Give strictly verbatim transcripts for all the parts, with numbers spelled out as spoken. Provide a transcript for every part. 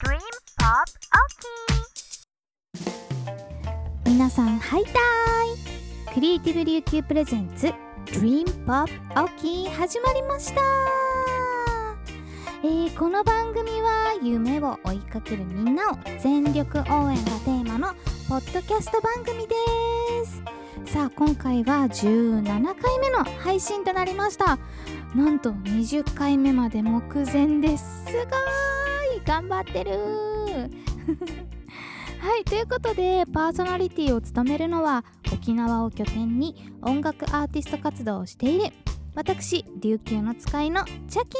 Dream Pop OK。 皆さんハイタイ、クリエイティブ琉球プレゼンツ Dream Pop OK 始まりました。えー、この番組は夢を追いかけるみんなを全力応援がテーマのポッドキャスト番組です。さあ今回はじゅうななかいめの配信となりました。なんとにじゅっかいめまで目前です。すごい頑張ってるはい、ということでパーソナリティを務めるのは沖縄を拠点に音楽アーティスト活動をしている私、琉球の使いのチャキ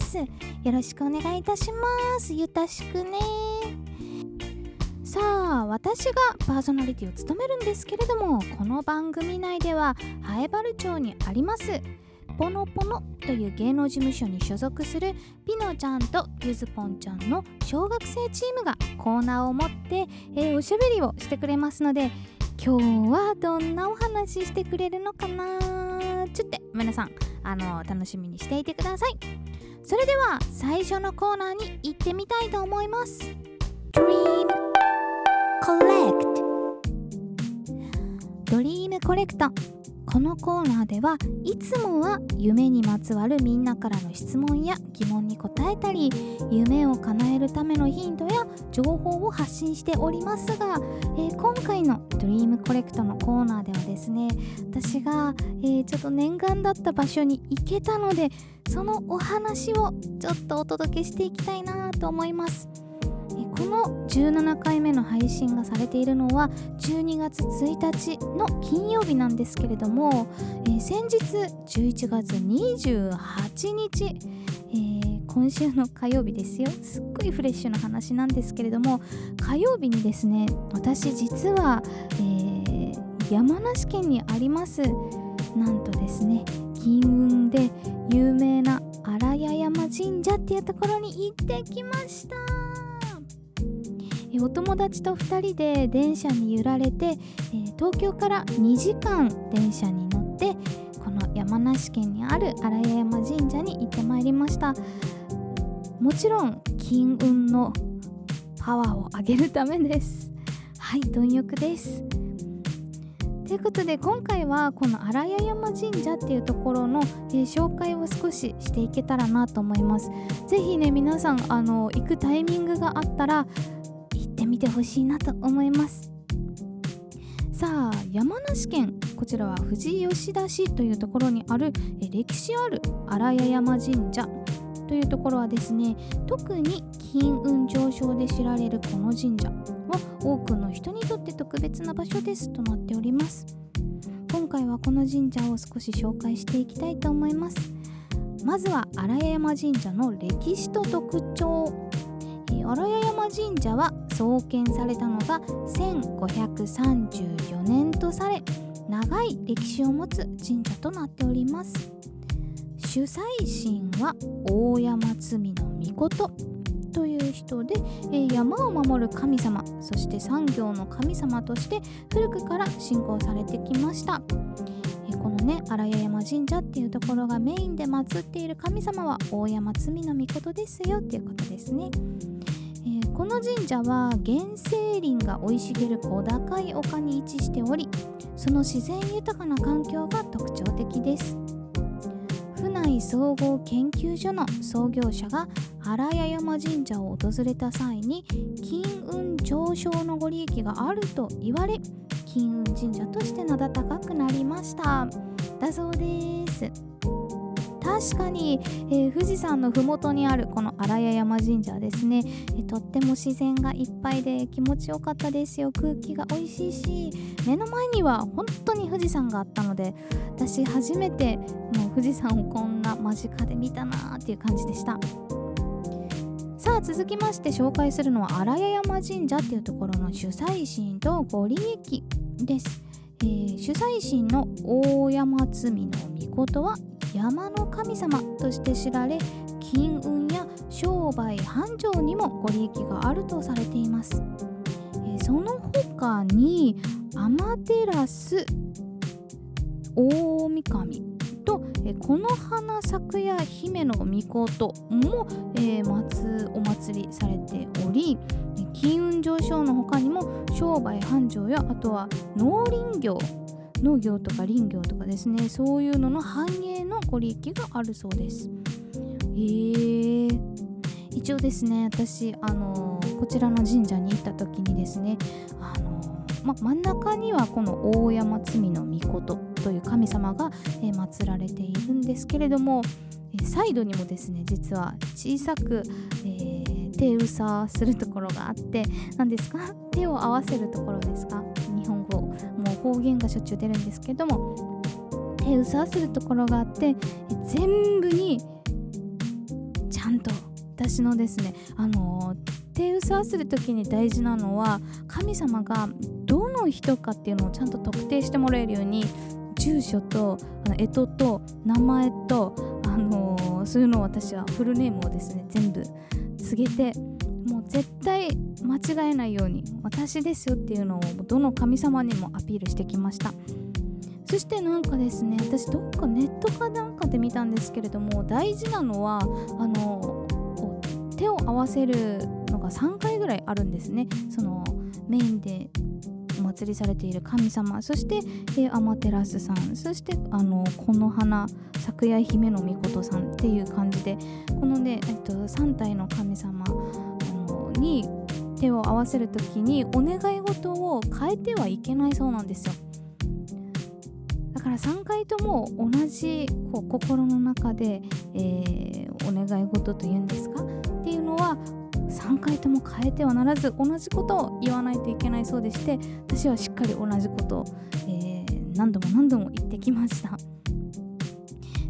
です。よろしくお願いいたします。ゆたしくね。さあ私がパーソナリティを務めるんですけれども、この番組内では南風原町にありますポノポノという芸能事務所に所属するピノちゃんとゆずぽんちゃんの小学生チームがコーナーを持って、えー、おしゃべりをしてくれますので、今日はどんなお話してくれるのかな、ちょっと皆さんあの楽しみにしていてください。それでは最初のコーナーに行ってみたいと思います。 Dream Collect ドリームコレクト。このコーナーではいつもは夢にまつわるみんなからの質問や疑問に答えたり、夢を叶えるためのヒントや情報を発信しておりますが、えー、今回のドリームコレクトのコーナーではですね、私が、えー、ちょっと念願だった場所に行けたので、そのお話をちょっとお届けしていきたいなと思います。このじゅうななかいめの配信がされているのはじゅうにがつついたちの金曜日なんですけれども、えー、先日じゅういちがつにじゅうはちにち、えー、今週の火曜日ですよ。すっごいフレッシュな話なんですけれども、火曜日にですね、私実は、えー、山梨県にありますなんとですね、金運で有名な荒谷山神社っていうところに行ってきました。お友達とふたりで電車に揺られて、えー、東京からにじかん電車に乗ってこの山梨県にある荒谷山神社に行ってまいりました。もちろん金運のパワーを上げるためです。はい、貪欲です。ということで今回はこの荒谷山神社っていうところの、えー、紹介を少ししていけたらなと思います。ぜひね皆さんあの行くタイミングがあったら見てほしいなと思います。さあ山梨県、こちらは富士吉田市というところにあるえ歴史ある荒谷山神社というところはですね、特に金運上昇で知られるこの神社は多くの人にとって特別な場所ですとなっております。今回はこの神社を少し紹介していきたいと思います。まずは荒谷山神社の歴史と特徴。荒谷山神社は創建されたのがせんごひゃくさんじゅうよねんとされ、長い歴史を持つ神社となっております。主催神は大山積命という人で、山を守る神様、そして産業の神様として古くから信仰されてきました。このね荒谷山神社っていうところがメインで祀っている神様は大山積命ですよっていうことですね。えー、この神社は原生林が生い茂る小高い丘に位置しており、その自然豊かな環境が特徴的です。府内総合研究所の創業者が荒谷山神社を訪れた際に、金運上昇のご利益があると言われ、金運神社として名高くなりましただそうです。確かに、えー、富士山のふもとにあるこの荒谷山神社ですね、えー、とっても自然がいっぱいで気持ちよかったですよ。空気が美味しいし、目の前には本当に富士山があったので、私初めてもう富士山をこんな間近で見たなっていう感じでした。さあ続きまして紹介するのは荒谷山神社っていうところの主催神とご利益です。えー、主催神の大山積命は山の神様として知られ、金運や商売繁盛にもご利益があるとされています。えー、その他に天照大神と、この花咲くや姫の御事も、えー、お祭祭りされており、金運上昇の他にも商売繁盛や、あとは農林業、農業とか林業とかですね、そういうのの繁栄のご利益があるそうです。えー、一応ですね、私あのこちらの神社に行った時にですね、あの、ま、真ん中にはこの大山積の御事という神様が、えー、祀られているんですけれども、サイドにもですね、実は小さく、えー、手うさするところがあって、何ですか、手を合わせるところですか、日本語もう方言がしょっちゅう出るんですけども、手うさするところがあって、全部にちゃんと私のですね、あの手うさする時に大事なのは、神様がどの人かっていうのをちゃんと特定してもらえるように、住所と干支と名前と、あのー、そういうのを私はフルネームをですね、全部告げて、もう絶対間違えないように私ですよっていうのをどの神様にもアピールしてきました。そしてなんかですね、私どっかネットかなんかで見たんですけれども、大事なのはあのー、手を合わせるのがさんかいぐらいあるんですね。そのメインでお祭りされている神様、そして、えー、アマテラスさん、そしてあのこの花昨夜姫の御事さんっていう感じで、このね、えっと、さん体の神様に手を合わせるときにお願い事を変えてはいけないそうなんですよ。だからさんかいとも同じこう心の中で、えー、お願い事というんですかっていうのはさんかいとも変えてはならず、同じことを言わないといけないそうでして、私はしっかり同じことを、えー、何度も何度も言ってきました。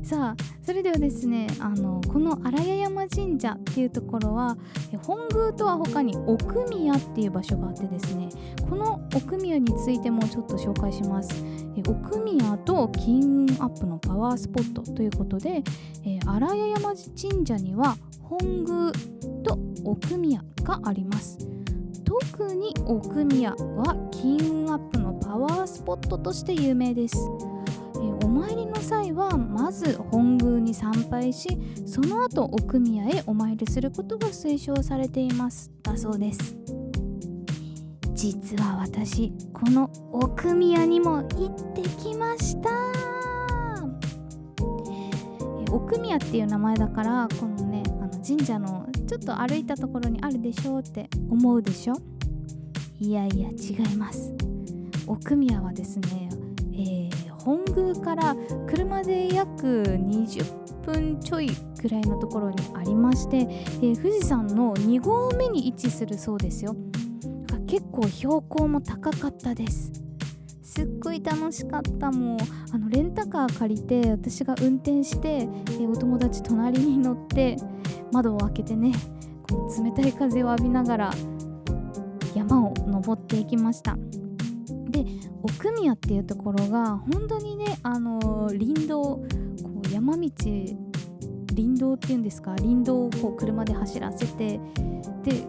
さあ、それではですね、あのこの荒谷山神社っていうところは、本宮とは他に奥宮っていう場所があってですね、この奥宮についてもちょっと紹介します。え奥宮と金運アップのパワースポットということで、え荒谷山神社には本宮と奥宮があります。特に奥宮は金運アップのパワースポットとして有名です。お参りの際はまず本宮に参拝し、その後奥宮へお参りすることが推奨されていますだそうです。実は私、この奥宮にも行ってきました。奥宮っていう名前だから、このね、あの神社のちょっと歩いたところにあるでしょうって思うでしょ。いやいや違います。奥宮はですね、えー本宮から車で約にじゅっぷんちょいくらいのところにありまして、えー、富士山のに合目に位置するそうですよ。結構標高も高かったです。すっごい楽しかった。もうあのレンタカー借りて、私が運転して、えー、お友達隣に乗って、窓を開けてね、こう冷たい風を浴びながら山を登っていきました。で、奥宮っていうところが本当にね、あのー、林道、こう山道、林道っていうんですか、林道をこう車で走らせて、で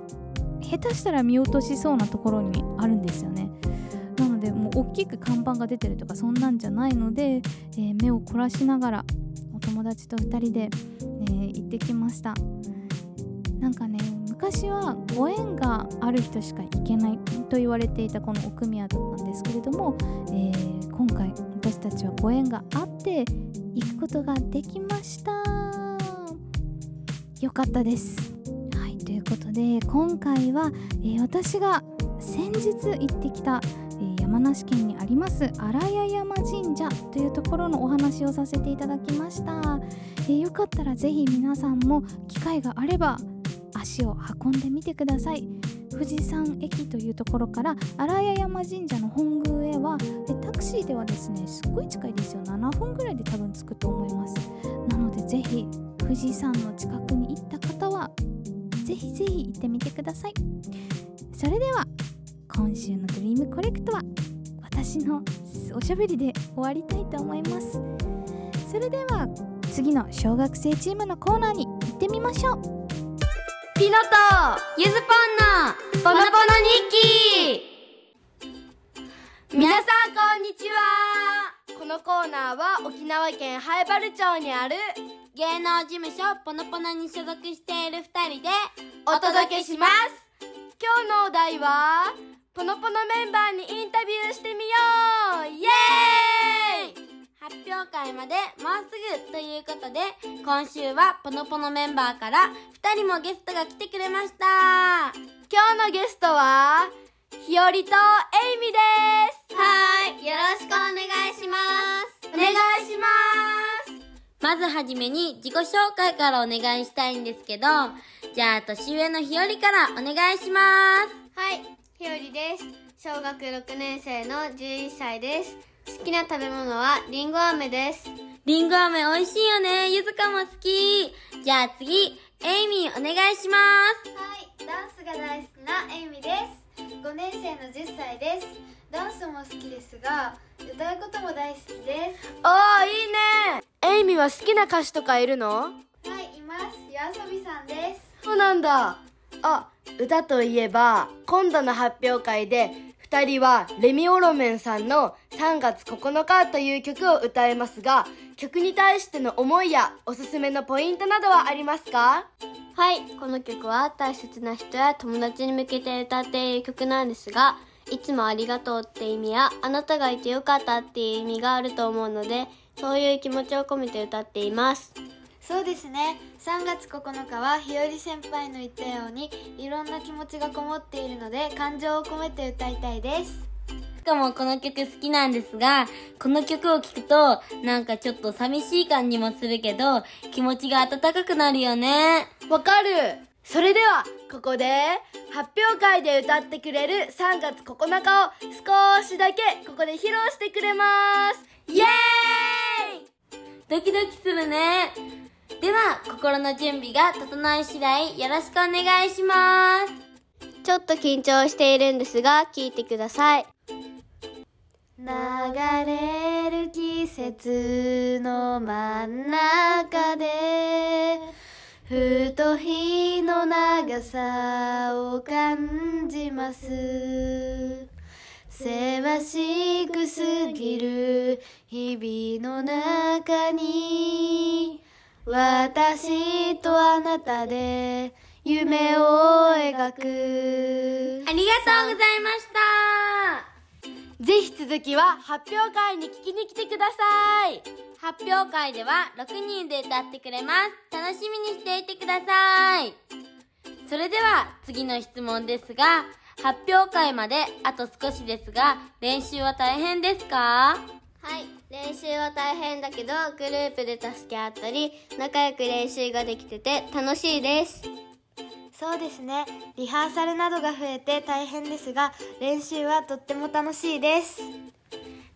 下手したら見落としそうなところにあるんですよね。なのでもう大きく看板が出てるとかそんなんじゃないので、えー、目を凝らしながらお友達とふたりで、えー、行ってきました。なんかね、昔はご縁がある人しか行けないと言われていたこの奥宮だったんですけれども、えー、今回私たちはご縁があって行くことができました。よかったです。はい、ということで今回は、えー、私が先日行ってきた、えー、山梨県にあります荒谷山神社というところのお話をさせていただきました。えー、よかったらぜひ皆さんも機会があれば足を運んでみてください。富士山駅というところから荒谷山神社の本宮へはタクシーではですね、すっごい近いですよ。ななふんぐらいで多分着くと思います。なのでぜひ富士山の近くに行った方はぜひぜひ行ってみてください。それでは今週のドリームコレクトは私のおしゃべりで終わりたいと思います。それでは次の小学生チームのコーナーに行ってみましょう。ピノとゆずぽんのぼのぼの日記、皆さんこんにちは。このコーナーは沖縄県灰原町にある芸能事務所ぼのぼのに所属しているふたりでお届けします。今日のお題はポノポノメンバーにインタビューしてみよう、イエーイ。発表会までもうすぐということで、今週はポノポノメンバーからふたりもゲストが来てくれました。今日のゲストはひよりとえいみです。はい、よろしくお願いします。お願いします。まずはじめに自己紹介からお願いしたいんですけど、じゃあ年上のひよりからお願いします。はい、ひよりです。小学ろくねん生のじゅういっさいです。好きな食べ物はりんご飴です。りんご飴美味しいよね。ゆずかも好き。じゃあ次、えいみお願いします。はい、ダンスが大好きなえいみです。ごねん生のじゅっさいです。ダンスも好きですが、歌うことも大好きです。おー、いいね。えいみは好きな歌手とかいるの？はい、います。YOASOBIさんです。そうなんだ。あ、歌といえば今度の発表会でふたりはレミオロメンさんのさんがつここのかという曲を歌えますが、曲に対しての思いやおすすめのポイントなどはありますか？はい、この曲は大切な人や友達に向けて歌っている曲なんですが、いつもありがとうって意味やあなたがいてよかったっていう意味があると思うので、そういう気持ちを込めて歌っています。そうですね。さんがつここのかはひより先輩の言ったようにいろんな気持ちがこもっているので、感情を込めて歌いたいです。しかもこの曲好きなんですが、この曲を聴くとなんかちょっと寂しい感じもするけど、気持ちが温かくなるよね。わかる。それではここで発表会で歌ってくれるさんがつここのかを少しだけここで披露してくれます。イエーイ。ドキドキするね。では心の準備が整い次第よろしくお願いします。ちょっと緊張しているんですが聞いてください。流れる季節の真ん中で、ふと日の長さを感じます。せわしく過ぎる日々の中に、私とあなたで夢を描く。ありがとうございました。ぜひ続きは発表会に聞きに来てください。発表会ではろくにんで歌ってくれます。楽しみにしていてください。それでは次の質問ですが、発表会まであと少しですが、練習は大変ですか？はい、練習は大変だけどグループで助け合ったり仲良く練習ができてて楽しいです。そうですね。リハーサルなどが増えて大変ですが、練習はとっても楽しいです。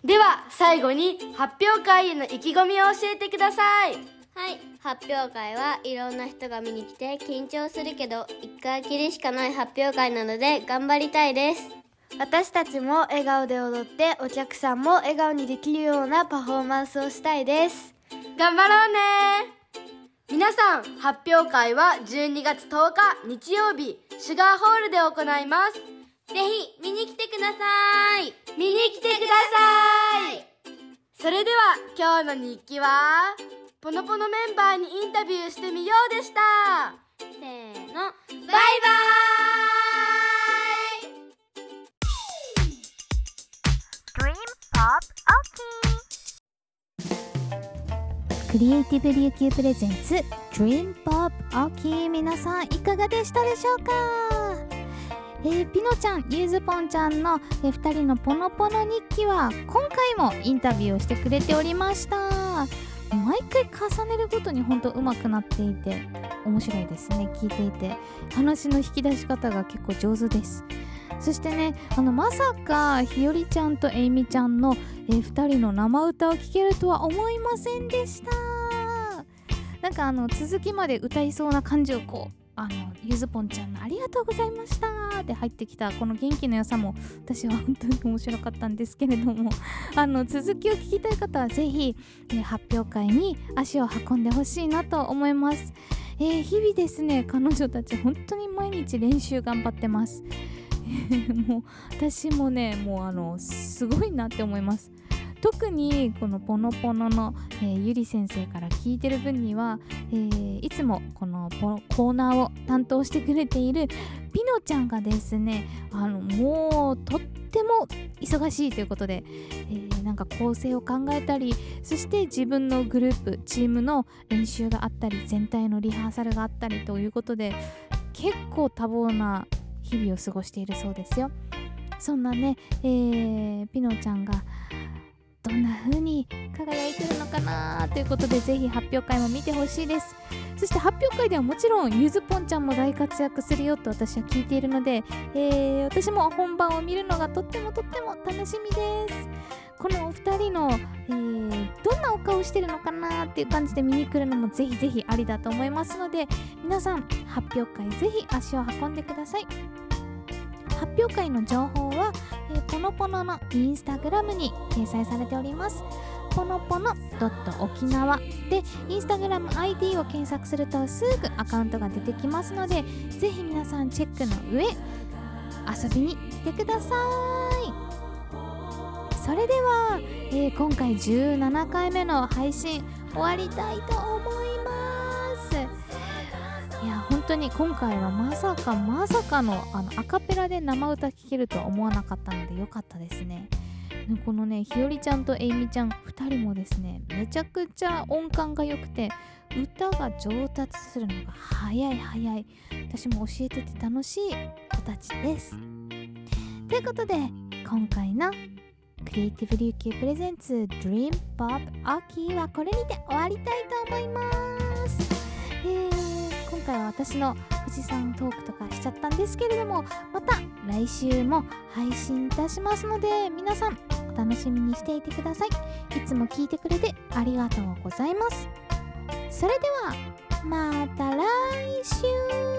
では最後に発表会への意気込みを教えてください。はい、発表会はいろんな人が見に来て緊張するけど、一回きりしかない発表会なので頑張りたいです。私たちも笑顔で踊って、お客さんも笑顔にできるようなパフォーマンスをしたいです。頑張ろうね。皆さん、発表会はじゅうにがつとおか日曜日、シュガーホールで行います。ぜひ見に来てください。見に来てください。それでは今日の日記はポノポノメンバーにインタビューしてみようでした。せーの、バイバイ。ドリームポップオーケー。クリエイティブ琉球プレゼンツ Dream Pop Aoki、 皆さんいかがでしたでしょうか、えー、ピノちゃん、ゆずぽんちゃんの、えー、ふたりのポノポノ日記は今回もインタビューをしてくれておりました。毎回重ねるごとに本当上手くなっていて面白いですね。聞いていて話の引き出し方が結構上手です。そしてね、あのまさかひよりちゃんとえいみちゃんの、えー、ふたりの生歌を聴けるとは思いませんでした。なんかあの続きまで歌いそうな感じをこう、あのゆずぽんちゃんのありがとうございましたで入ってきたこの元気の良さも私は本当に面白かったんですけれども、あの続きを聞きたい方はぜひ、えー、発表会に足を運んでほしいなと思います。えー、日々ですね、彼女たち本当に毎日練習頑張ってます。もう私もね、もうあのすごいなって思います。特にこのポノポノの、えー、ゆり先生から聞いてる分には、えー、いつもこのポコーナーを担当してくれているピノちゃんがですね、あのもうとっても忙しいということで、えー、なんか構成を考えたり、そして自分のグループチームの練習があったり、全体のリハーサルがあったりということで、結構多忙な日々を過ごしているそうですよ。そんなね、えー、ピノちゃんがどんな風に輝いてるのかなということで、ぜひ発表会も見てほしいです。そして発表会ではもちろんゆずぽんちゃんも大活躍するよと私は聞いているので、えー、私も本番を見るのがとってもとっても楽しみです。このお二人の、えー、どんなお顔してるのかなっていう感じで見に来るのもぜひぜひありだと思いますので、皆さん発表会ぜひ足を運んでください。発表会の情報は、えー、ポノポノのインスタグラムに掲載されております。ポノポノ沖縄でインスタグラム アイディー を検索するとすぐアカウントが出てきますので、ぜひ皆さんチェックの上遊びに来てください。それでは、えー、今回じゅうななかいめの配信終わりたいと思います。いや本当に今回はまさかまさか の, あのアカペラで生歌聴けるとは思わなかったのでよかったですね。このね、ひよりちゃんとえいみちゃんふたりもですね、めちゃくちゃ音感が良くて歌が上達するのが早い早い、私も教えてて楽しい子たちです。ということで今回のクリエイティブ琉球プレゼンツ Dream Pop Aki はこれにて終わりたいと思います。えー、今回は私の富士山トークとかしちゃったんですけれども、また来週も配信いたしますので、皆さんお楽しみにしていてください。いつも聞いてくれてありがとうございます。それではまた来週。